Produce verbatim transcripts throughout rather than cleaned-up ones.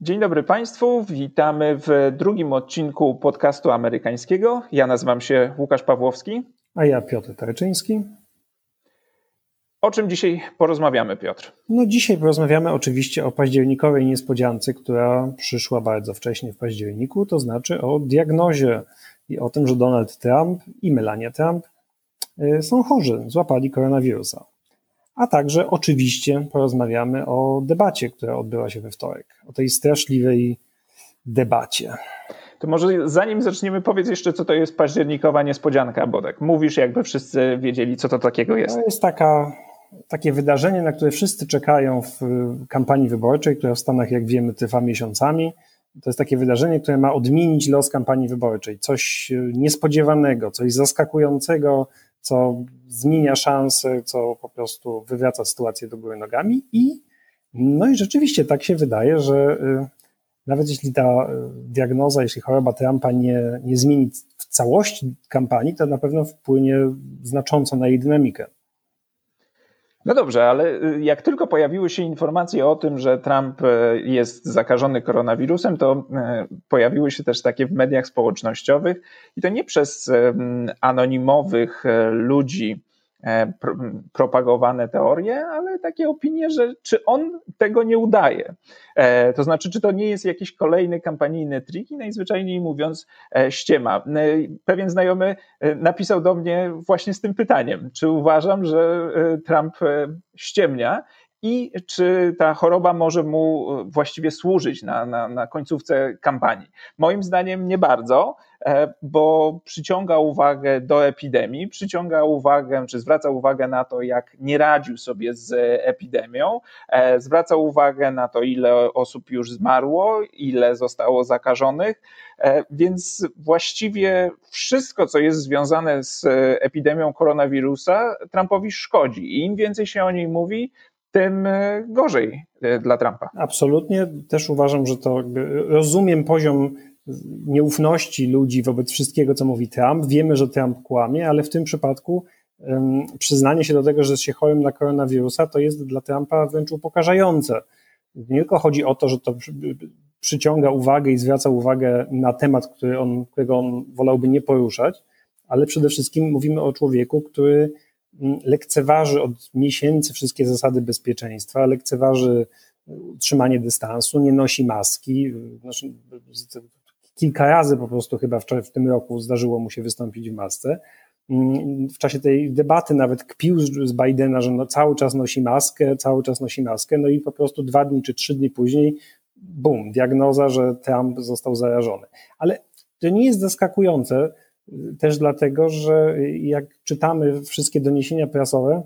Dzień dobry Państwu, witamy w drugim odcinku podcastu amerykańskiego. Ja nazywam się Łukasz Pawłowski. A ja Piotr Tarczyński. O czym dzisiaj porozmawiamy, Piotr? No dzisiaj porozmawiamy oczywiście o październikowej niespodziance, która przyszła bardzo wcześnie w październiku, to znaczy o diagnozie i o tym, że Donald Trump i Melania Trump są chorzy, złapali koronawirusa. A także oczywiście porozmawiamy o debacie, która odbyła się we wtorek, o tej straszliwej debacie. To może zanim zaczniemy, powiedz jeszcze, co to jest październikowa niespodzianka, bo tak mówisz, jakby wszyscy wiedzieli, co to takiego jest. To jest taka, takie wydarzenie, na które wszyscy czekają w kampanii wyborczej, która w Stanach, jak wiemy, trwa miesiącami. To jest takie wydarzenie, które ma odmienić los kampanii wyborczej. Coś niespodziewanego, coś zaskakującego, co zmienia szanse, co po prostu wywraca sytuację do góry nogami. I no i rzeczywiście tak się wydaje, że nawet jeśli ta diagnoza, jeśli choroba Trumpa nie, nie zmieni w całości kampanii, to na pewno wpłynie znacząco na jej dynamikę. No dobrze, ale jak tylko pojawiły się informacje o tym, że Trump jest zakażony koronawirusem, to pojawiły się też takie w mediach społecznościowych i to nie przez anonimowych ludzi propagowane teorie, ale takie opinie, że czy on tego nie udaje. To znaczy, czy to nie jest jakiś kolejny kampanijny trik i najzwyczajniej mówiąc ściema. Pewien znajomy napisał do mnie właśnie z tym pytaniem, czy uważam, że Trump ściemnia i czy ta choroba może mu właściwie służyć na, na, na końcówce kampanii. Moim zdaniem nie bardzo, bo przyciąga uwagę do epidemii, przyciąga uwagę, czy zwraca uwagę na to, jak nie radził sobie z epidemią, zwraca uwagę na to, ile osób już zmarło, ile zostało zakażonych, więc właściwie wszystko, co jest związane z epidemią koronawirusa, Trumpowi szkodzi i im więcej się o niej mówi, tym gorzej dla Trumpa. Absolutnie. Też uważam, że to jakby rozumiem poziom nieufności ludzi wobec wszystkiego, co mówi Trump. Wiemy, że Trump kłamie, ale w tym przypadku um, przyznanie się do tego, że jest się chorym na koronawirusa, to jest dla Trumpa wręcz upokarzające. Nie tylko chodzi o to, że to przy, przyciąga uwagę i zwraca uwagę na temat, który on, którego on wolałby nie poruszać, ale przede wszystkim mówimy o człowieku, który lekceważy od miesięcy wszystkie zasady bezpieczeństwa, lekceważy utrzymanie dystansu, nie nosi maski. Znaczy, kilka razy po prostu chyba w tym roku zdarzyło mu się wystąpić w masce. W czasie tej debaty nawet kpił z Bidena, że no cały czas nosi maskę, cały czas nosi maskę, no i po prostu dwa dni czy trzy dni później, bum, diagnoza, że Trump został zarażony. Ale to nie jest zaskakujące, też dlatego, że jak czytamy wszystkie doniesienia prasowe,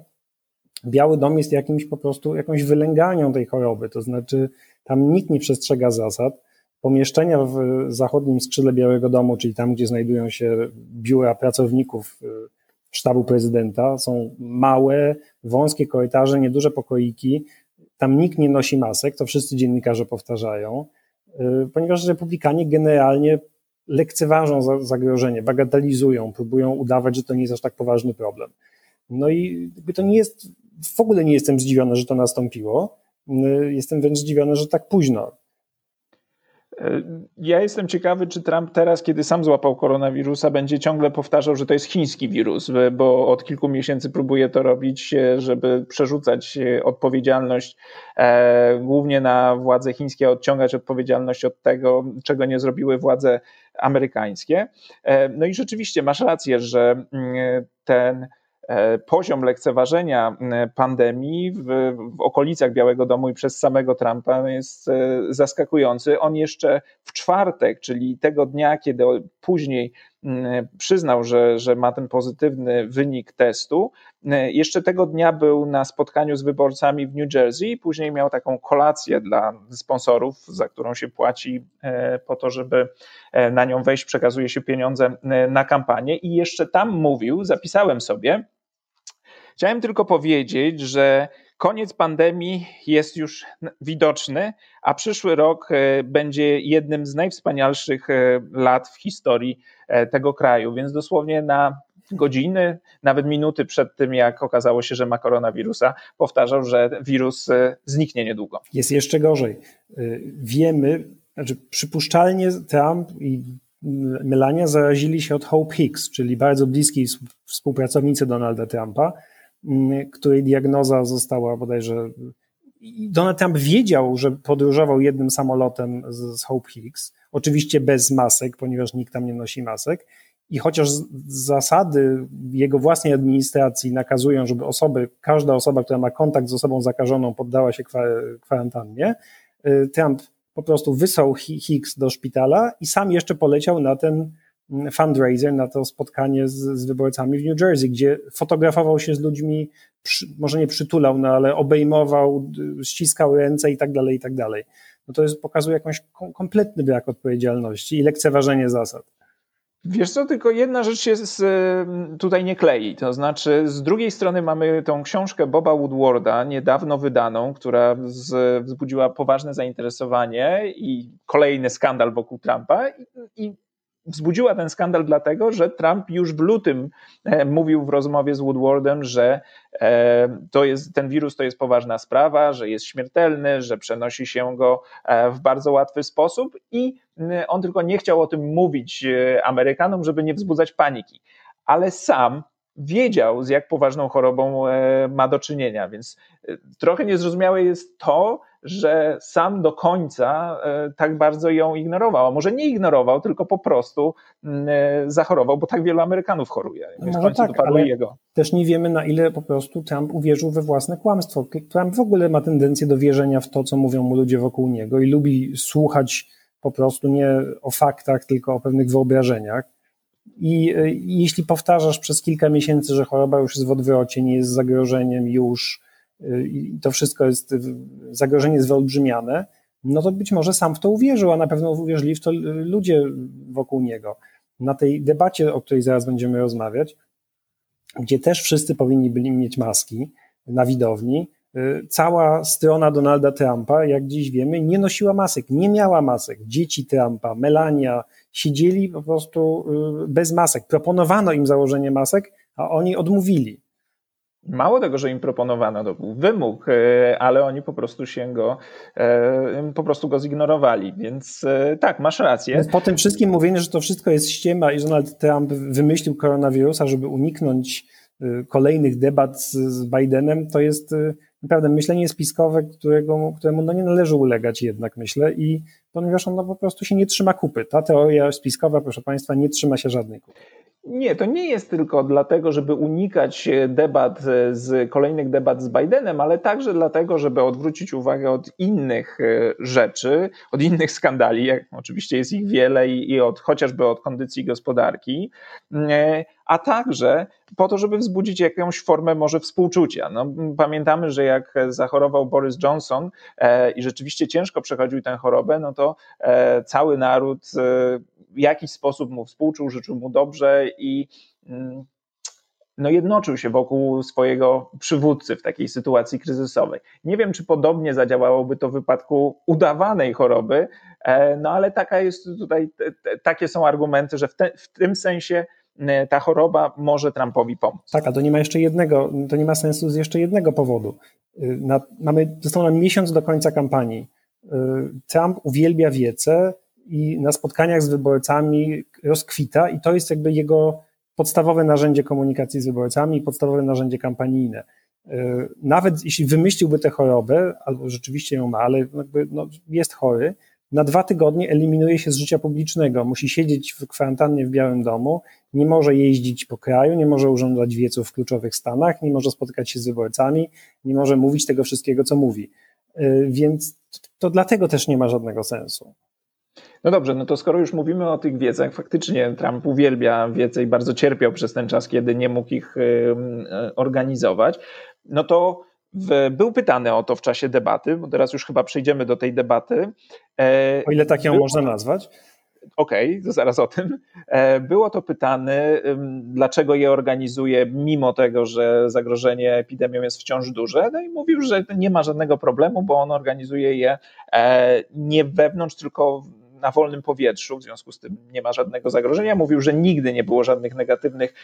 Biały Dom jest jakimś po prostu jakąś wylęganią tej choroby, to znaczy tam nikt nie przestrzega zasad. Pomieszczenia w zachodnim skrzydle Białego Domu, czyli tam, gdzie znajdują się biura pracowników sztabu prezydenta, są małe, wąskie korytarze, nieduże pokoiki. Tam nikt nie nosi masek, to wszyscy dziennikarze powtarzają, ponieważ republikanie generalnie lekceważą zagrożenie, bagatelizują, próbują udawać, że to nie jest aż tak poważny problem. No i to nie jest, w ogóle nie jestem zdziwiony, że to nastąpiło. Jestem wręcz zdziwiony, że tak późno. Ja jestem ciekawy, czy Trump teraz, kiedy sam złapał koronawirusa, będzie ciągle powtarzał, że to jest chiński wirus, bo od kilku miesięcy próbuje to robić, żeby przerzucać odpowiedzialność e, głównie na władze chińskie, odciągać odpowiedzialność od tego, czego nie zrobiły władze amerykańskie. E, no i rzeczywiście masz rację, że ten poziom lekceważenia pandemii w, w okolicach Białego Domu i przez samego Trumpa jest zaskakujący. On jeszcze w czwartek, czyli tego dnia, kiedy później przyznał, że, że ma ten pozytywny wynik testu, jeszcze tego dnia był na spotkaniu z wyborcami w New Jersey, później miał taką kolację dla sponsorów, za którą się płaci po to, żeby na nią wejść, przekazuje się pieniądze na kampanię i jeszcze tam mówił, zapisałem sobie, chciałem tylko powiedzieć, że koniec pandemii jest już widoczny, a przyszły rok będzie jednym z najwspanialszych lat w historii tego kraju, więc dosłownie na godziny, nawet minuty przed tym, jak okazało się, że ma koronawirusa, powtarzał, że wirus zniknie niedługo. Jest jeszcze gorzej. Wiemy, znaczy przypuszczalnie Trump i Melania zarazili się od Hope Hicks, czyli bardzo bliskiej współpracownicy Donalda Trumpa, której diagnoza została bodajże... Donald Trump wiedział, że podróżował jednym samolotem z Hope Hicks, oczywiście bez masek, ponieważ nikt tam nie nosi masek, i chociaż zasady jego własnej administracji nakazują, żeby osoby, każda osoba, która ma kontakt z osobą zakażoną, poddała się kwarantannie, Trump po prostu wysłał Hicks do szpitala i sam jeszcze poleciał na ten fundraiser, na to spotkanie z, z wyborcami w New Jersey, gdzie fotografował się z ludźmi, przy, może nie przytulał, no ale obejmował, ściskał ręce i tak dalej, i tak dalej. No to jest, pokazuje jakąś kom, kompletny brak odpowiedzialności i lekceważenie zasad. Wiesz co, tylko jedna rzecz się z, tutaj nie klei, to znaczy z drugiej strony mamy tą książkę Boba Woodwarda, niedawno wydaną, która z, wzbudziła poważne zainteresowanie i kolejny skandal wokół Trumpa i, i wzbudziła ten skandal dlatego, że Trump już w lutym mówił w rozmowie z Woodwardem, że to jest, ten wirus to jest poważna sprawa, że jest śmiertelny, że przenosi się go w bardzo łatwy sposób i on tylko nie chciał o tym mówić Amerykanom, żeby nie wzbudzać paniki, ale sam wiedział, z jak poważną chorobą ma do czynienia, więc trochę niezrozumiałe jest to, że sam do końca tak bardzo ją ignorował. A może nie ignorował, tylko po prostu zachorował, bo tak wielu Amerykanów choruje. Więc no tak, ale jego. Też nie wiemy, na ile po prostu Trump uwierzył we własne kłamstwo. Trump w ogóle ma tendencję do wierzenia w to, co mówią mu ludzie wokół niego i lubi słuchać po prostu nie o faktach, tylko o pewnych wyobrażeniach. I, i jeśli powtarzasz przez kilka miesięcy, że choroba już jest w odwrocie, nie jest zagrożeniem już, i to wszystko jest, zagrożenie jest wyolbrzymiane, no to być może sam w to uwierzył, a na pewno uwierzyli w to ludzie wokół niego. Na tej debacie, o której zaraz będziemy rozmawiać, gdzie też wszyscy powinni byli mieć maski na widowni, cała strona Donalda Trumpa, jak dziś wiemy, nie nosiła masek, nie miała masek. Dzieci Trumpa, Melania siedzieli po prostu bez masek. Proponowano im założenie masek, a oni odmówili. Mało tego, że im proponowano, to był wymóg, ale oni po prostu się go, po prostu go zignorowali, więc tak, masz rację. Więc po tym wszystkim mówienie, że to wszystko jest ściema i Donald Trump wymyślił koronawirusa, żeby uniknąć kolejnych debat z Bidenem, to jest naprawdę myślenie spiskowe, którego, któremu no nie należy ulegać jednak, myślę, i ponieważ on no po prostu się nie trzyma kupy. Ta teoria spiskowa, proszę Państwa, nie trzyma się żadnej kupy. Nie, to nie jest tylko dlatego, żeby unikać debat z kolejnych debat z Bidenem, ale także dlatego, żeby odwrócić uwagę od innych rzeczy, od innych skandali, jak oczywiście jest ich wiele, i od chociażby od kondycji gospodarki, a także po to, żeby wzbudzić jakąś formę może współczucia. No, pamiętamy, że jak zachorował Boris Johnson i rzeczywiście ciężko przechodził tę chorobę, no to cały naród w jakiś sposób mu współczuł, życzył mu dobrze i no, jednoczył się wokół swojego przywódcy w takiej sytuacji kryzysowej. Nie wiem, czy podobnie zadziałałoby to w wypadku udawanej choroby, no ale taka jest tutaj, takie są argumenty, że w, te, w tym sensie ta choroba może Trumpowi pomóc. Tak, a to nie ma jeszcze jednego, to nie ma sensu z jeszcze jednego powodu. Na, mamy, został nam miesiąc do końca kampanii. Trump uwielbia wiece i na spotkaniach z wyborcami rozkwita i to jest jakby jego podstawowe narzędzie komunikacji z wyborcami, podstawowe narzędzie kampanijne. Nawet jeśli wymyśliłby tę chorobę, albo rzeczywiście ją ma, ale jakby, no, jest chory, na dwa tygodnie eliminuje się z życia publicznego, musi siedzieć w kwarantannie w Białym Domu, nie może jeździć po kraju, nie może urządzać wieców w kluczowych stanach, nie może spotykać się z wyborcami, nie może mówić tego wszystkiego, co mówi. Więc to dlatego też nie ma żadnego sensu. No dobrze, no to skoro już mówimy o tych wiecach, faktycznie Trump uwielbia wiece i bardzo cierpiał przez ten czas, kiedy nie mógł ich organizować, no to w, był pytany o to w czasie debaty, bo teraz już chyba przejdziemy do tej debaty. O ile tak ją był... można nazwać? Okej, okay, to zaraz o tym. Było to pytane, dlaczego je organizuje, mimo tego, że zagrożenie epidemią jest wciąż duże. No i mówił, że nie ma żadnego problemu, bo on organizuje je nie wewnątrz, tylko na wolnym powietrzu, w związku z tym nie ma żadnego zagrożenia. Mówił, że nigdy nie było żadnych negatywnych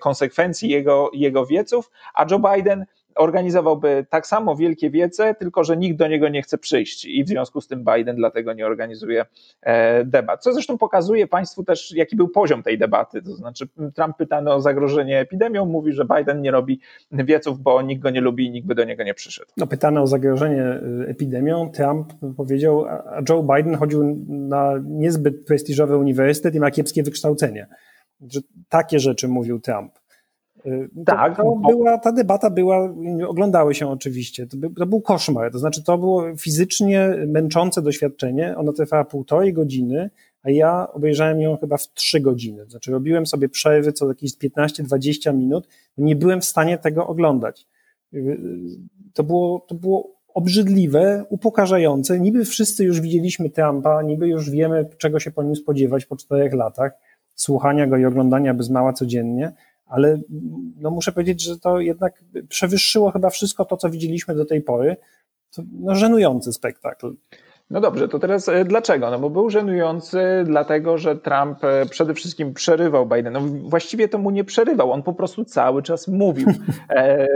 konsekwencji jego, jego wieców, a Joe Biden organizowałby tak samo wielkie wiece, tylko że nikt do niego nie chce przyjść i w związku z tym Biden dlatego nie organizuje debat. Co zresztą pokazuje Państwu też, jaki był poziom tej debaty. To znaczy Trump pytany o zagrożenie epidemią, mówi, że Biden nie robi wieców, bo nikt go nie lubi i nikt by do niego nie przyszedł. No, pytany o zagrożenie epidemią, Trump powiedział, a Joe Biden chodził na niezbyt prestiżowy uniwersytet i ma kiepskie wykształcenie. Takie rzeczy mówił Trump. To, tak, to była, ta debata była, oglądały się oczywiście, to, by, to był koszmar, to znaczy to było fizycznie męczące doświadczenie, ono trwała półtorej godziny, a ja obejrzałem ją chyba w trzy godziny, to znaczy robiłem sobie przerwy co jakieś piętnaście dwadzieścia minut, nie byłem w stanie tego oglądać. To było, to było obrzydliwe, upokarzające, niby wszyscy już widzieliśmy Trumpa, niby już wiemy, czego się po nim spodziewać po czterech latach, słuchania go i oglądania bez mała codziennie, ale no muszę powiedzieć, że to jednak przewyższyło chyba wszystko to, co widzieliśmy do tej pory. To, no, żenujący spektakl. No dobrze, to teraz dlaczego? No bo był żenujący dlatego, że Trump przede wszystkim przerywał Bidenowi. Właściwie to mu nie przerywał, on po prostu cały czas mówił. E,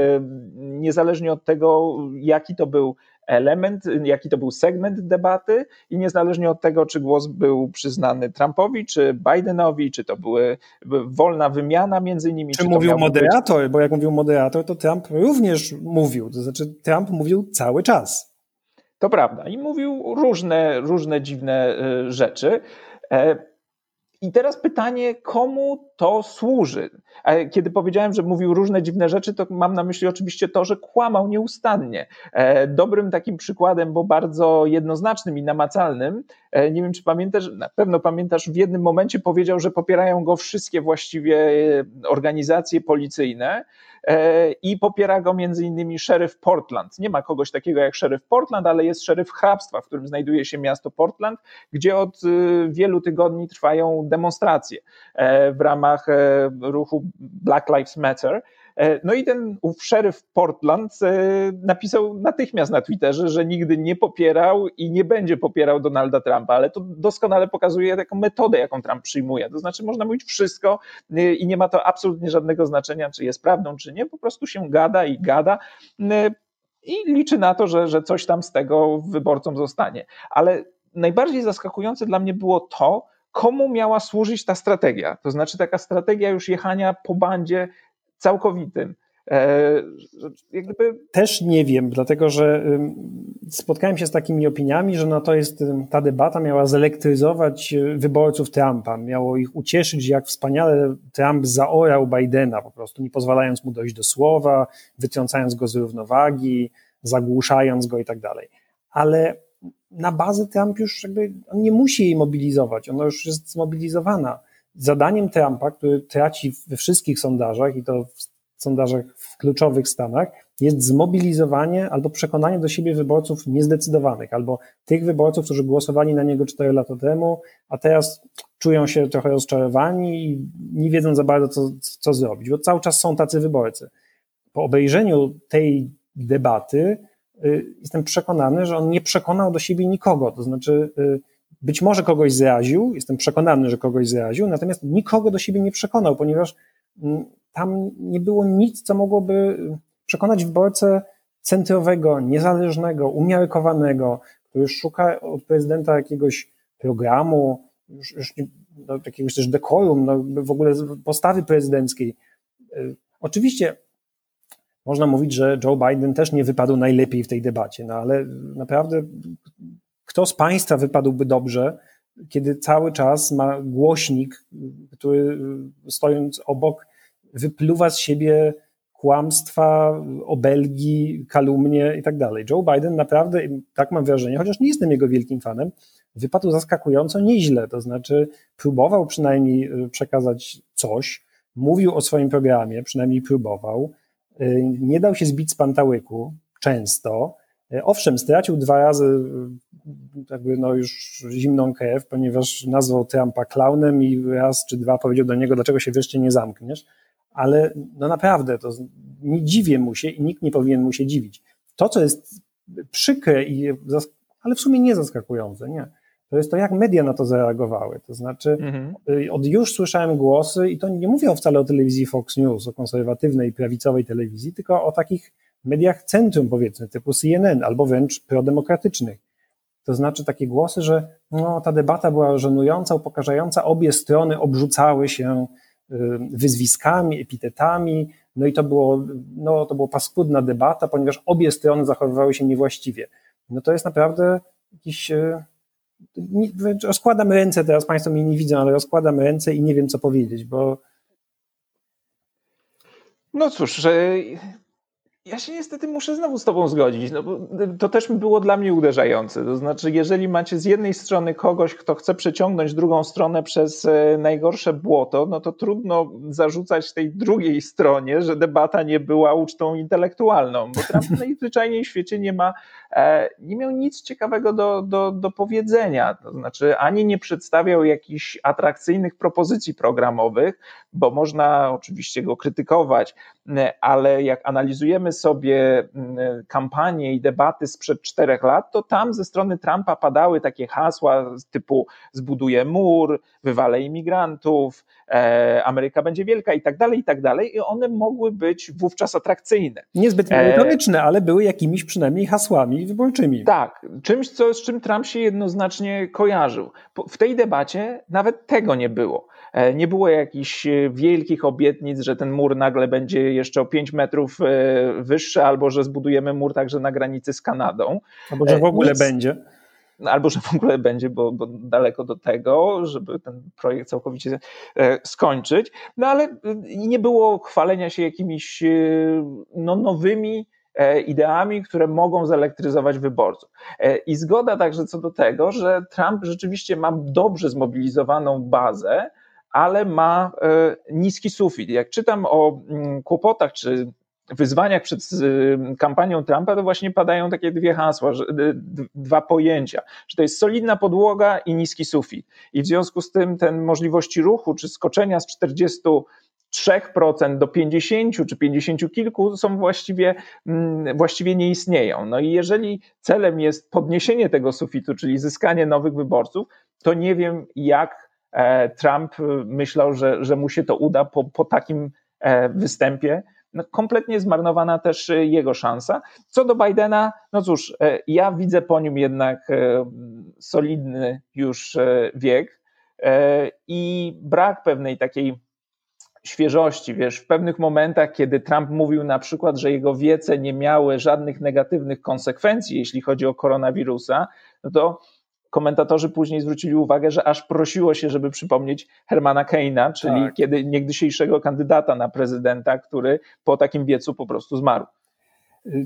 niezależnie od tego, jaki to był element, jaki to był segment debaty i niezależnie od tego, czy głos był przyznany Trumpowi, czy Bidenowi, czy to były wolna wymiana między nimi. Czy, czy mówił moderator, być... bo jak mówił moderator, to Trump również mówił, to znaczy Trump mówił cały czas. To prawda i mówił różne, różne dziwne rzeczy. I teraz pytanie, komu to służy? Kiedy powiedziałem, że mówił różne dziwne rzeczy, to mam na myśli oczywiście to, że kłamał nieustannie. Dobrym takim przykładem, bo bardzo jednoznacznym i namacalnym, nie wiem czy pamiętasz, na pewno pamiętasz, w jednym momencie powiedział, że popierają go wszystkie właściwie organizacje policyjne i popiera go między innymi szeryf Portland. Nie ma kogoś takiego jak szeryf Portland, ale jest szeryf hrabstwa, w którym znajduje się miasto Portland, gdzie od wielu tygodni trwają demonstracje w ramach ruchu Black Lives Matter. No i ten ów szeryf Portland napisał natychmiast na Twitterze, że nigdy nie popierał i nie będzie popierał Donalda Trumpa, ale to doskonale pokazuje taką metodę, jaką Trump przyjmuje. To znaczy można mówić wszystko i nie ma to absolutnie żadnego znaczenia, czy jest prawdą, czy nie, po prostu się gada i gada i liczy na to, że, że coś tam z tego wyborcom zostanie. Ale najbardziej zaskakujące dla mnie było to, komu miała służyć ta strategia. To znaczy taka strategia już jechania po bandzie całkowitym. Jakby... Też nie wiem, dlatego że spotkałem się z takimi opiniami, że no to jest, ta debata miała zelektryzować wyborców Trumpa, miało ich ucieszyć, jak wspaniale Trump zaorał Bidena, po prostu nie pozwalając mu dojść do słowa, wytrącając go z równowagi, zagłuszając go i tak dalej. Ale na bazę Trump już jakby, on nie musi jej mobilizować, ona już jest zmobilizowana. Zadaniem Trumpa, który traci we wszystkich sondażach i to w sondażach w kluczowych stanach, jest zmobilizowanie albo przekonanie do siebie wyborców niezdecydowanych, albo tych wyborców, którzy głosowali na niego cztery lata temu, a teraz czują się trochę rozczarowani i nie wiedzą za bardzo, co, co zrobić, bo cały czas są tacy wyborcy. Po obejrzeniu tej debaty y, jestem przekonany, że on nie przekonał do siebie nikogo, to znaczy... Y, Być może kogoś zraził, jestem przekonany, że kogoś zraził, natomiast nikogo do siebie nie przekonał, ponieważ tam nie było nic, co mogłoby przekonać wyborcę centrowego, niezależnego, umiarkowanego, który już szuka od prezydenta jakiegoś programu, już, już, no, jakiegoś też dekorum, no, w ogóle postawy prezydenckiej. Oczywiście można mówić, że Joe Biden też nie wypadł najlepiej w tej debacie, no ale naprawdę... Kto z państwa wypadłby dobrze, kiedy cały czas ma głośnik, który stojąc obok wypluwa z siebie kłamstwa, obelgi, kalumnie i tak dalej. Joe Biden naprawdę, tak mam wrażenie, chociaż nie jestem jego wielkim fanem, wypadł zaskakująco nieźle, to znaczy próbował przynajmniej przekazać coś, mówił o swoim programie, przynajmniej próbował, nie dał się zbić z pantałyku często. Owszem, stracił dwa razy jakby no już zimną krew, ponieważ nazwał Trumpa klaunem i raz czy dwa powiedział do niego, dlaczego się wreszcie nie zamkniesz, ale no naprawdę, to nie dziwię mu się i nikt nie powinien mu się dziwić. To, co jest przykre, i ale w sumie nie zaskakujące, nie, to jest to, jak media na to zareagowały. To znaczy, mhm. od już słyszałem głosy, i to nie mówią wcale o telewizji Fox News, o konserwatywnej, prawicowej telewizji, tylko o takich mediach centrum, powiedzmy, typu C N N albo wręcz prodemokratycznych. To znaczy takie głosy, że no, ta debata była żenująca, upokarzająca, obie strony obrzucały się wyzwiskami, epitetami, no i to było, no, to była paskudna debata, ponieważ obie strony zachowywały się niewłaściwie. No to jest naprawdę jakiś... Nie, rozkładam ręce teraz, Państwo mnie nie widzą, ale rozkładam ręce i nie wiem, co powiedzieć, bo... No cóż, że... Ja się niestety muszę znowu z tobą zgodzić, no bo to też było dla mnie uderzające. To znaczy, jeżeli macie z jednej strony kogoś, kto chce przeciągnąć drugą stronę przez najgorsze błoto, no to trudno zarzucać tej drugiej stronie, że debata nie była ucztą intelektualną, bo Trump najzwyczajniej w świecie nie ma, nie miał nic ciekawego do, do, do powiedzenia. To znaczy, ani nie przedstawiał jakichś atrakcyjnych propozycji programowych, bo można oczywiście go krytykować, ale jak analizujemy sobie kampanie i debaty sprzed czterech lat, to tam ze strony Trumpa padały takie hasła typu zbuduję mur, wywalę imigrantów, e, Ameryka będzie wielka i tak dalej, i tak dalej, i one mogły być wówczas atrakcyjne. Niezbyt merytoryczne, e, ale były jakimiś przynajmniej hasłami wyborczymi. Tak, czymś, co, z czym Trump się jednoznacznie kojarzył. W tej debacie nawet tego nie było. E, nie było jakichś wielkich obietnic, że ten mur nagle będzie jeszcze o pięć metrów wyższe, albo że zbudujemy mur także na granicy z Kanadą. Albo że w ogóle Nic. będzie. Albo że w ogóle będzie, bo, bo daleko do tego, żeby ten projekt całkowicie skończyć. No ale nie było chwalenia się jakimiś no, nowymi ideami, które mogą zelektryzować wyborców. I zgoda także co do tego, że Trump rzeczywiście ma dobrze zmobilizowaną bazę, ale ma niski sufit. Jak czytam o kłopotach czy wyzwaniach przed kampanią Trumpa, to właśnie padają takie dwie hasła, że, dwa pojęcia, że to jest solidna podłoga i niski sufit. I w związku z tym ten możliwości ruchu czy skoczenia z czterdziestu trzech procent do pięćdziesięciu czy pięćdziesięciu kilku są właściwie, właściwie nie istnieją. No i jeżeli celem jest podniesienie tego sufitu, czyli zyskanie nowych wyborców, to nie wiem, jak Trump myślał, że, że mu się to uda po, po takim występie. No, kompletnie zmarnowana też jego szansa. Co do Bidena, no cóż, ja widzę po nim jednak solidny już wiek i brak pewnej takiej świeżości, wiesz, w pewnych momentach, kiedy Trump mówił na przykład, że jego wiece nie miały żadnych negatywnych konsekwencji, jeśli chodzi o koronawirusa, no to komentatorzy później zwrócili uwagę, że aż prosiło się, żeby przypomnieć Hermana Kane'a, czyli tak. kiedy, niegdysiejszego kandydata na prezydenta, który po takim wiecu po prostu zmarł.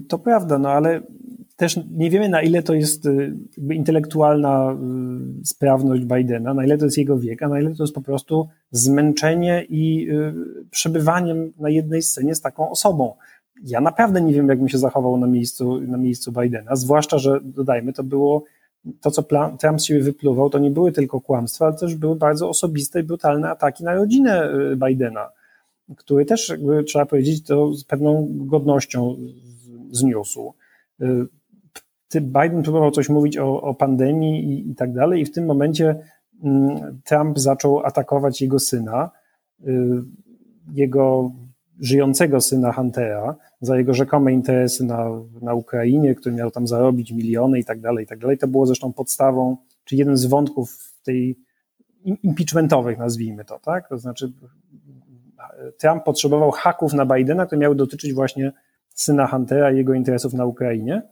To prawda, no ale też nie wiemy, na ile to jest jakby intelektualna sprawność Bidena, na ile to jest jego wiek, a na ile to jest po prostu zmęczenie i przebywaniem na jednej scenie z taką osobą. Ja naprawdę nie wiem, jak bym się zachował na miejscu, na miejscu Bidena, zwłaszcza, że dodajmy, to było to, co Trump z siebie wypluwał, to nie były tylko kłamstwa, ale też były bardzo osobiste i brutalne ataki na rodzinę Bidena, który też, jakby trzeba powiedzieć, to z pewną godnością zniósł. Biden próbował coś mówić o, o pandemii i, i tak dalej i w tym momencie Trump zaczął atakować jego syna, jego żyjącego syna Huntera, za jego rzekome interesy na, na Ukrainie, który miał tam zarobić miliony i tak dalej, i tak dalej. To było zresztą podstawą, czy jeden z wątków tej impeachmentowych, nazwijmy to, tak? To znaczy Trump potrzebował haków na Bidena, które miały dotyczyć właśnie syna Huntera i jego interesów na Ukrainie.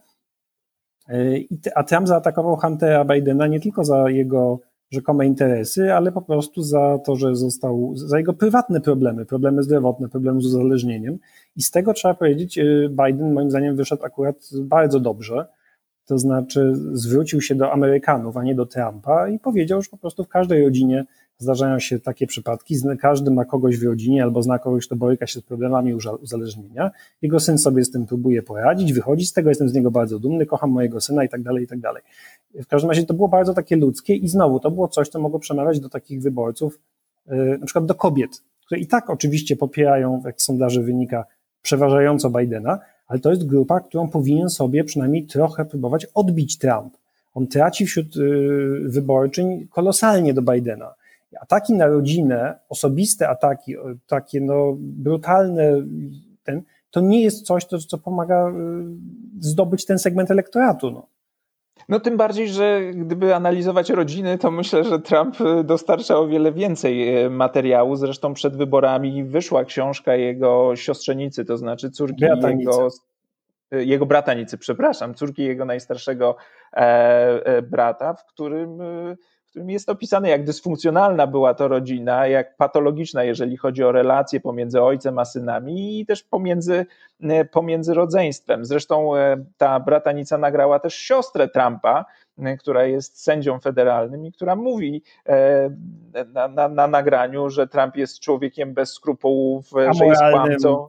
A Trump zaatakował Huntera Bidena nie tylko za jego rzekome interesy, ale po prostu za to, że został, za jego prywatne problemy, problemy zdrowotne, problemy z uzależnieniem i z tego trzeba powiedzieć, Biden moim zdaniem wyszedł akurat bardzo dobrze, to znaczy zwrócił się do Amerykanów, a nie do Trumpa i powiedział, że po prostu w każdej rodzinie zdarzają się takie przypadki, każdy ma kogoś w rodzinie albo zna kogoś, kto boryka się z problemami uzależnienia, jego syn sobie z tym próbuje poradzić, wychodzi z tego, jestem z niego bardzo dumny, kocham mojego syna i tak dalej, i tak dalej. W każdym razie to było bardzo takie ludzkie i znowu to było coś, co mogło przemawiać do takich wyborców, na przykład do kobiet, które i tak oczywiście popierają, jak z sondaży wynika, przeważająco Bidena, ale to jest grupa, którą powinien sobie przynajmniej trochę próbować odbić Trump. On traci wśród wyborczyń kolosalnie do Bidena. Ataki na rodzinę, osobiste ataki, takie no brutalne, ten, to nie jest coś, to, co pomaga zdobyć ten segment elektoratu. No. No tym bardziej, że gdyby analizować rodziny, to myślę, że Trump dostarcza o wiele więcej materiału. Zresztą przed wyborami wyszła książka jego siostrzenicy, to znaczy córki bratanicy. jego... Jego bratanicy, przepraszam, córki jego najstarszego e, e, brata, w którym, e, w którym jest opisane, jak dysfunkcjonalna była to rodzina, jak patologiczna, jeżeli chodzi o relacje pomiędzy ojcem a synami i też pomiędzy, e, pomiędzy rodzeństwem. Zresztą e, ta bratanica nagrała też siostrę Trumpa, e, która jest sędzią federalnym i która mówi e, na, na, na nagraniu, że Trump jest człowiekiem bez skrupułów, e, że jest kłamcą.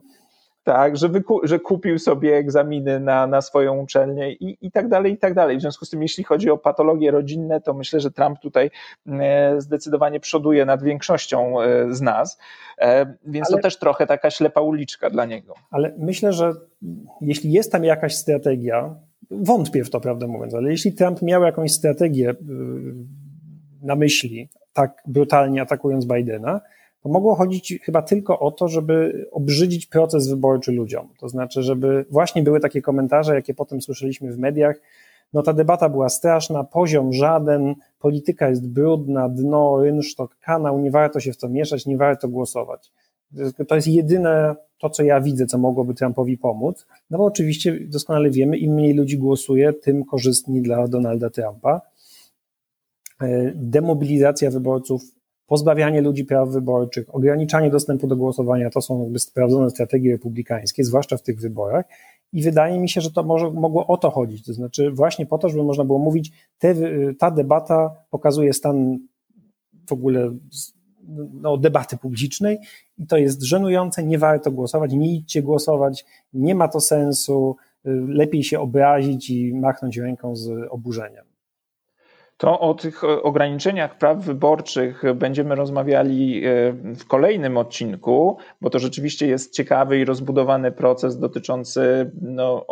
Tak, że, wyku, że kupił sobie egzaminy na, na swoją uczelnię i, i tak dalej, i tak dalej. W związku z tym, jeśli chodzi o patologie rodzinne, to myślę, że Trump tutaj zdecydowanie przoduje nad większością z nas, więc ale, to też trochę taka ślepa uliczka dla niego. Ale myślę, że jeśli jest tam jakaś strategia, wątpię w to, prawdę mówiąc, ale jeśli Trump miał jakąś strategię na myśli, tak brutalnie atakując Bidena, to mogło chodzić chyba tylko o to, żeby obrzydzić proces wyborczy ludziom. To znaczy, żeby właśnie były takie komentarze, jakie potem słyszeliśmy w mediach, no ta debata była straszna, poziom żaden, polityka jest brudna, dno, rynsztok, kanał, nie warto się w to mieszać, nie warto głosować. To jest jedyne to, co ja widzę, co mogłoby Trumpowi pomóc. No bo oczywiście doskonale wiemy, im mniej ludzi głosuje, tym korzystniej dla Donalda Trumpa. Demobilizacja wyborców, pozbawianie ludzi praw wyborczych, ograniczanie dostępu do głosowania, to są jakby sprawdzone strategie republikańskie, zwłaszcza w tych wyborach i wydaje mi się, że to może, mogło o to chodzić, to znaczy właśnie po to, żeby można było mówić, te, ta debata pokazuje stan w ogóle no, debaty publicznej i to jest żenujące, nie warto głosować, nie idźcie głosować, nie ma to sensu, lepiej się obrazić i machnąć ręką z oburzeniem. To o tych ograniczeniach praw wyborczych będziemy rozmawiali w kolejnym odcinku, bo to rzeczywiście jest ciekawy i rozbudowany proces dotyczący no,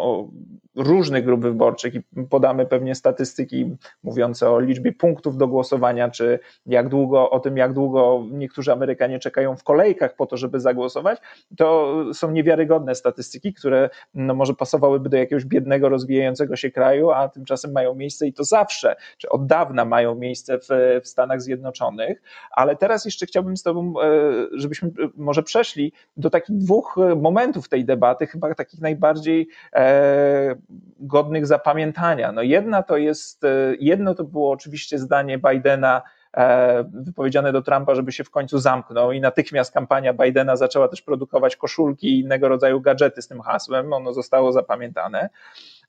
różnych grup wyborczych i podamy pewnie statystyki mówiące o liczbie punktów do głosowania, czy jak długo, o tym jak długo niektórzy Amerykanie czekają w kolejkach po to, żeby zagłosować. To są niewiarygodne statystyki, które no, może pasowałyby do jakiegoś biednego, rozwijającego się kraju, a tymczasem mają miejsce i to zawsze, czy od dawna mają miejsce w, w Stanach Zjednoczonych, ale teraz jeszcze chciałbym z Tobą, żebyśmy może przeszli do takich dwóch momentów tej debaty, chyba takich najbardziej e, godnych zapamiętania. No jedna to jest, jedno to było oczywiście zdanie Bidena wypowiedziane do Trumpa, żeby się w końcu zamknął i natychmiast kampania Bidena zaczęła też produkować koszulki i innego rodzaju gadżety z tym hasłem, ono zostało zapamiętane,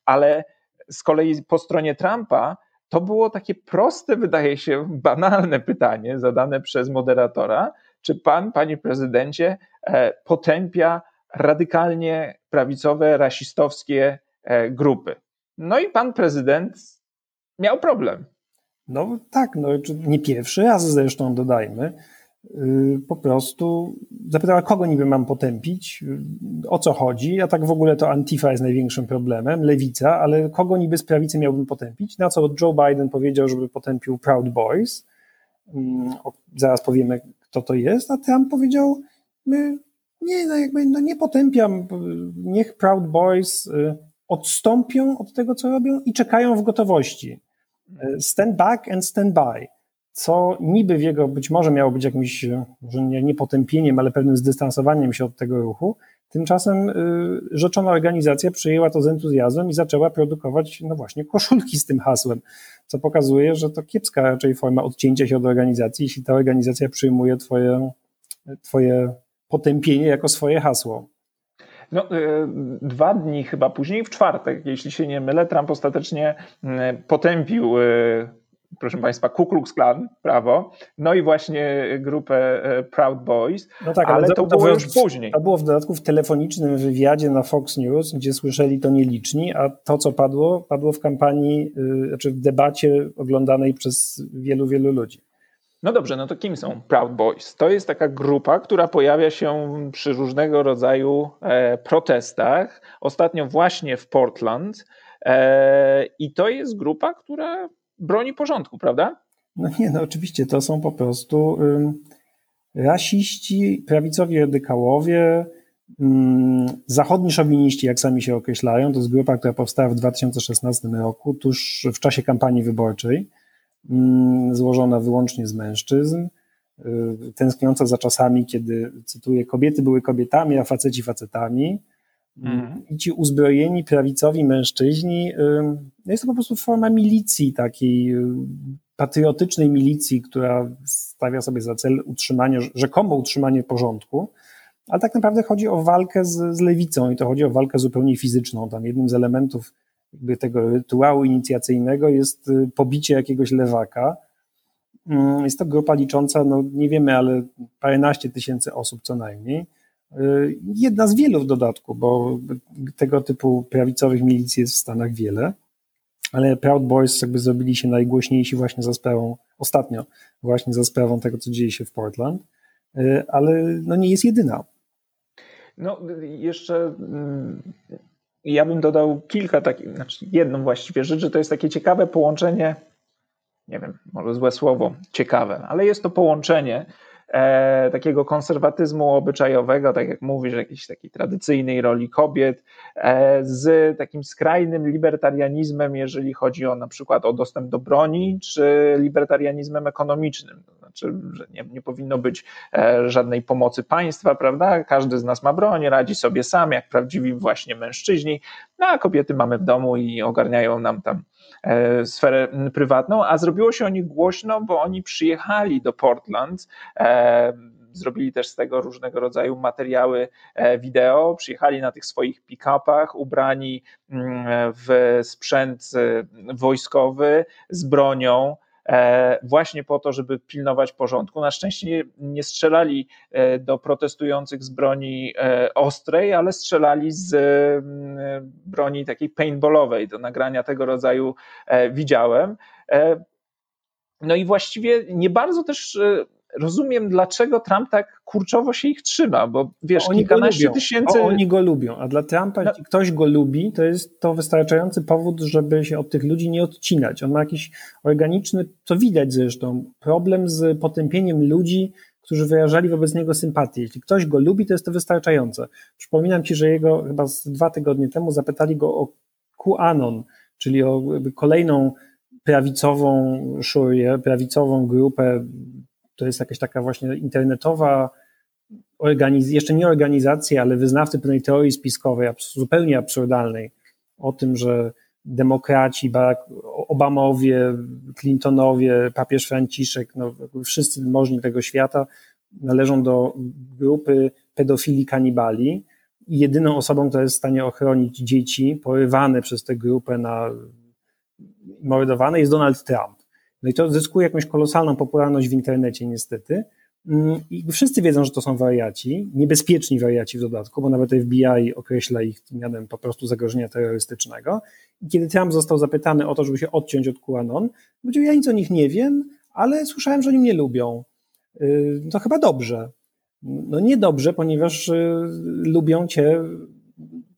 ale z kolei po stronie Trumpa to było takie proste, wydaje się, banalne pytanie zadane przez moderatora, czy pan, panie prezydencie, potępia radykalnie prawicowe, rasistowskie grupy. No i pan prezydent miał problem. No tak, no nie pierwszy raz zresztą, dodajmy, po prostu zapytała, kogo niby mam potępić, o co chodzi, a tak w ogóle to Antifa jest największym problemem, lewica, ale kogo niby z prawicy miałbym potępić, na co Joe Biden powiedział, żeby potępił Proud Boys, zaraz powiemy, kto to jest, a Trump powiedział, my, nie, no jakby, no nie potępiam, niech Proud Boys odstąpią od tego, co robią i czekają w gotowości. Stand back and stand by. Co niby w jego, być może miało być jakimś, może nie, nie potępieniem, ale pewnym zdystansowaniem się od tego ruchu, tymczasem y, rzeczona organizacja przyjęła to z entuzjazmem i zaczęła produkować, no właśnie, koszulki z tym hasłem, co pokazuje, że to kiepska raczej forma odcięcia się od organizacji, jeśli ta organizacja przyjmuje twoje, twoje potępienie jako swoje hasło. No, dwa dni chyba później, w czwartek, jeśli się nie mylę, Trump ostatecznie potępił, proszę Państwa, Ku Klux Klan, prawo, no i właśnie grupę Proud Boys, no tak, ale, ale to było już później. To było w dodatku w telefonicznym wywiadzie na Fox News, gdzie słyszeli to nieliczni, a to, co padło, padło w kampanii, znaczy w debacie oglądanej przez wielu, wielu ludzi. No dobrze, no to kim są Proud Boys? To jest taka grupa, która pojawia się przy różnego rodzaju protestach. Ostatnio właśnie w Portland I to jest grupa, która broni porządku, prawda? No nie, no oczywiście, to są po prostu rasiści, prawicowi radykałowie, zachodni szowiniści, jak sami się określają. To jest grupa, która powstała w dwa tysiące szesnastym roku, tuż w czasie kampanii wyborczej, złożona wyłącznie z mężczyzn, tęskniąca za czasami, kiedy, cytuję, kobiety były kobietami, a faceci facetami. Mhm. I ci uzbrojeni prawicowi mężczyźni, jest to po prostu forma milicji, takiej patriotycznej milicji, która stawia sobie za cel utrzymanie, rzekomo utrzymanie porządku, ale tak naprawdę chodzi o walkę z, z lewicą i to chodzi o walkę zupełnie fizyczną. Tam jednym z elementów jakby tego rytuału inicjacyjnego jest pobicie jakiegoś lewaka. Jest to grupa licząca, no nie wiemy, ale paręnaście tysięcy osób co najmniej. Jedna z wielu w dodatku, bo tego typu prawicowych milicji jest w Stanach wiele, ale Proud Boys jakby zrobili się najgłośniejsi właśnie za sprawą, ostatnio właśnie za sprawą tego, co dzieje się w Portland, ale no nie jest jedyna. No jeszcze ja bym dodał kilka takich, znaczy jedną właściwie rzecz, że to jest takie ciekawe połączenie, nie wiem, może złe słowo, ciekawe, ale jest to połączenie E, takiego konserwatyzmu obyczajowego, tak jak mówisz, jakiejś takiej tradycyjnej roli kobiet, e, z takim skrajnym libertarianizmem, jeżeli chodzi o na przykład o dostęp do broni, czy libertarianizmem ekonomicznym, to znaczy, że nie, nie powinno być e, żadnej pomocy państwa, prawda? Każdy z nas ma broń, radzi sobie sam, jak prawdziwi właśnie mężczyźni, no a kobiety mamy w domu i ogarniają nam tam sferę prywatną, a zrobiło się o nich głośno, bo oni przyjechali do Portland, e, zrobili też z tego różnego rodzaju materiały e, wideo, przyjechali na tych swoich pick-upach, ubrani w sprzęt wojskowy z bronią, E, właśnie po to, żeby pilnować porządku. Na szczęście nie, nie strzelali e, do protestujących z broni e, ostrej, ale strzelali z e, broni takiej paintballowej. Do nagrania tego rodzaju e, widziałem. E, no i właściwie nie bardzo też e, rozumiem, dlaczego Trump tak kurczowo się ich trzyma, bo wiesz, oni kilkanaście tysięcy... O, oni go lubią, a dla Trumpa, no, jeśli ktoś go lubi, to jest to wystarczający powód, żeby się od tych ludzi nie odcinać. On ma jakiś organiczny, co widać zresztą, problem z potępieniem ludzi, którzy wyrażali wobec niego sympatię. Jeśli ktoś go lubi, to jest to wystarczające. Przypominam ci, że jego chyba z dwa tygodnie temu zapytali go o QAnon, czyli o kolejną prawicową szurię, prawicową grupę. To jest jakaś taka właśnie internetowa, organiz- jeszcze nie organizacja, ale wyznawcy pewnej teorii spiskowej, abs- zupełnie absurdalnej, o tym, że demokraci, Barack Obamowie, Clintonowie, papież Franciszek, no, wszyscy możni tego świata należą do grupy pedofili kanibali i jedyną osobą, która jest w stanie ochronić dzieci porywane przez tę grupę na mordowane jest Donald Trump. No i to zyskuje jakąś kolosalną popularność w internecie niestety i wszyscy wiedzą, że to są wariaci, niebezpieczni wariaci w dodatku, bo nawet F B I określa ich mianem po prostu zagrożenia terrorystycznego. I kiedy Trump został zapytany o to, żeby się odciąć od QAnon, powiedział, ja nic o nich nie wiem, ale słyszałem, że oni mnie lubią. To chyba dobrze. No niedobrze, ponieważ lubią cię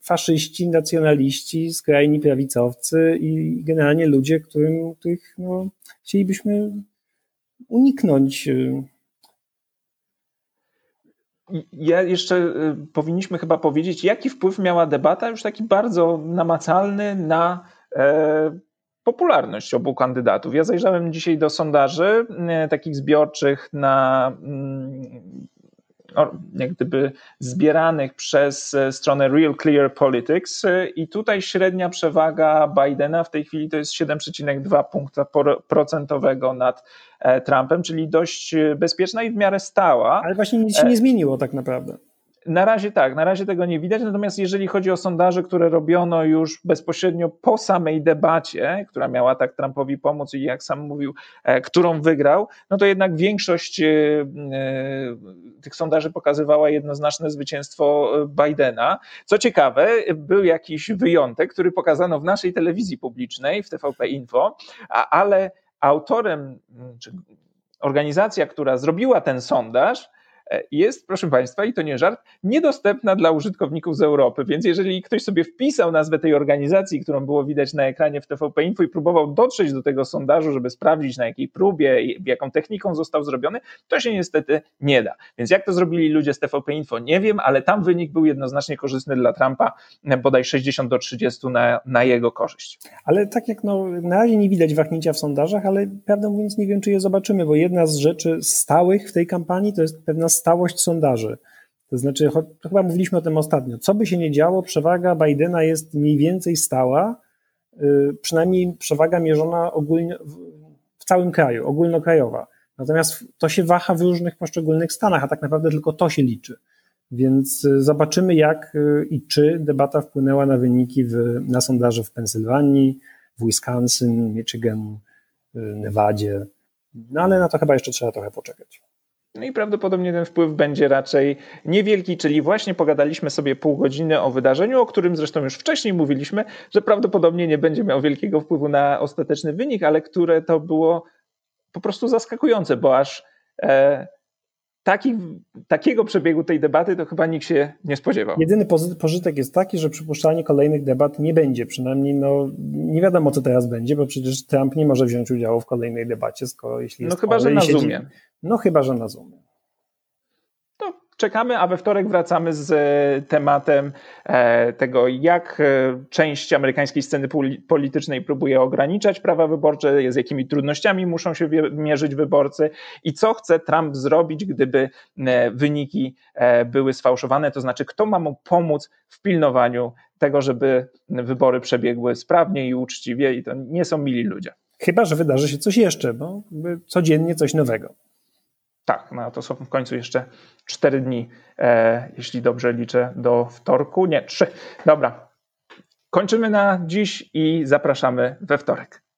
faszyści, nacjonaliści, skrajni prawicowcy i generalnie ludzie, którym tych, no, chcielibyśmy uniknąć. Ja jeszcze powinniśmy chyba powiedzieć, jaki wpływ miała debata, już taki bardzo namacalny, na e, popularność obu kandydatów. Ja zajrzałem dzisiaj do sondaży e, takich zbiorczych na... Mm, jak gdyby zbieranych przez stronę Real Clear Politics i tutaj średnia przewaga Bidena w tej chwili to jest siedem przecinek dwa punkta procentowego nad Trumpem, czyli dość bezpieczna i w miarę stała. Ale właśnie nic się nie zmieniło tak naprawdę. Na razie tak, na razie tego nie widać, natomiast jeżeli chodzi o sondaże, które robiono już bezpośrednio po samej debacie, która miała tak Trumpowi pomóc i jak sam mówił, którą wygrał, no to jednak większość tych sondaży pokazywała jednoznaczne zwycięstwo Bidena. Co ciekawe, był jakiś wyjątek, który pokazano w naszej telewizji publicznej, w T V P Info, a, ale autorem, czy organizacja, która zrobiła ten sondaż, jest, proszę Państwa, i to nie żart, niedostępna dla użytkowników z Europy, więc jeżeli ktoś sobie wpisał nazwę tej organizacji, którą było widać na ekranie w T V P Info i próbował dotrzeć do tego sondażu, żeby sprawdzić, na jakiej próbie, jaką techniką został zrobiony, to się niestety nie da. Więc jak to zrobili ludzie z T V P Info, nie wiem, ale tam wynik był jednoznacznie korzystny dla Trumpa, bodaj sześćdziesiąt do trzydziestu na, na jego korzyść. Ale tak jak no, na razie nie widać wahnięcia w sondażach, ale prawdę mówiąc nie wiem, czy je zobaczymy, bo jedna z rzeczy stałych w tej kampanii to jest pewna stałość sondaży. To znaczy, chyba mówiliśmy o tym ostatnio, co by się nie działo, przewaga Bidena jest mniej więcej stała, przynajmniej przewaga mierzona ogólnie w całym kraju, ogólnokrajowa. Natomiast to się waha w różnych poszczególnych stanach, a tak naprawdę tylko to się liczy. Więc zobaczymy, jak i czy debata wpłynęła na wyniki w, na sondaże w Pensylwanii, w Wisconsin, Michigan, Nevadzie. No ale na to chyba jeszcze trzeba trochę poczekać. No i prawdopodobnie ten wpływ będzie raczej niewielki, czyli właśnie pogadaliśmy sobie pół godziny o wydarzeniu, o którym zresztą już wcześniej mówiliśmy, że prawdopodobnie nie będzie miał wielkiego wpływu na ostateczny wynik, ale które to było po prostu zaskakujące, bo aż e, taki, takiego przebiegu tej debaty to chyba nikt się nie spodziewał. Jedyny pożytek jest taki, że przypuszczalnie kolejnych debat nie będzie, przynajmniej no, nie wiadomo co teraz będzie, bo przecież Trump nie może wziąć udziału w kolejnej debacie, skoro jeśli jest no chyba, że na siedzi... Zoomie. No chyba, że na Zoomie. To czekamy, a we wtorek wracamy z tematem tego, jak część amerykańskiej sceny politycznej próbuje ograniczać prawa wyborcze, z jakimi trudnościami muszą się mierzyć wyborcy i co chce Trump zrobić, gdyby wyniki były sfałszowane, to znaczy kto ma mu pomóc w pilnowaniu tego, żeby wybory przebiegły sprawnie i uczciwie i to nie są mili ludzie. Chyba, że wydarzy się coś jeszcze, bo codziennie coś nowego. Tak, no to są w końcu jeszcze cztery dni, e, jeśli dobrze liczę, do wtorku. Nie, trzy. Dobra, kończymy na dziś i zapraszamy we wtorek.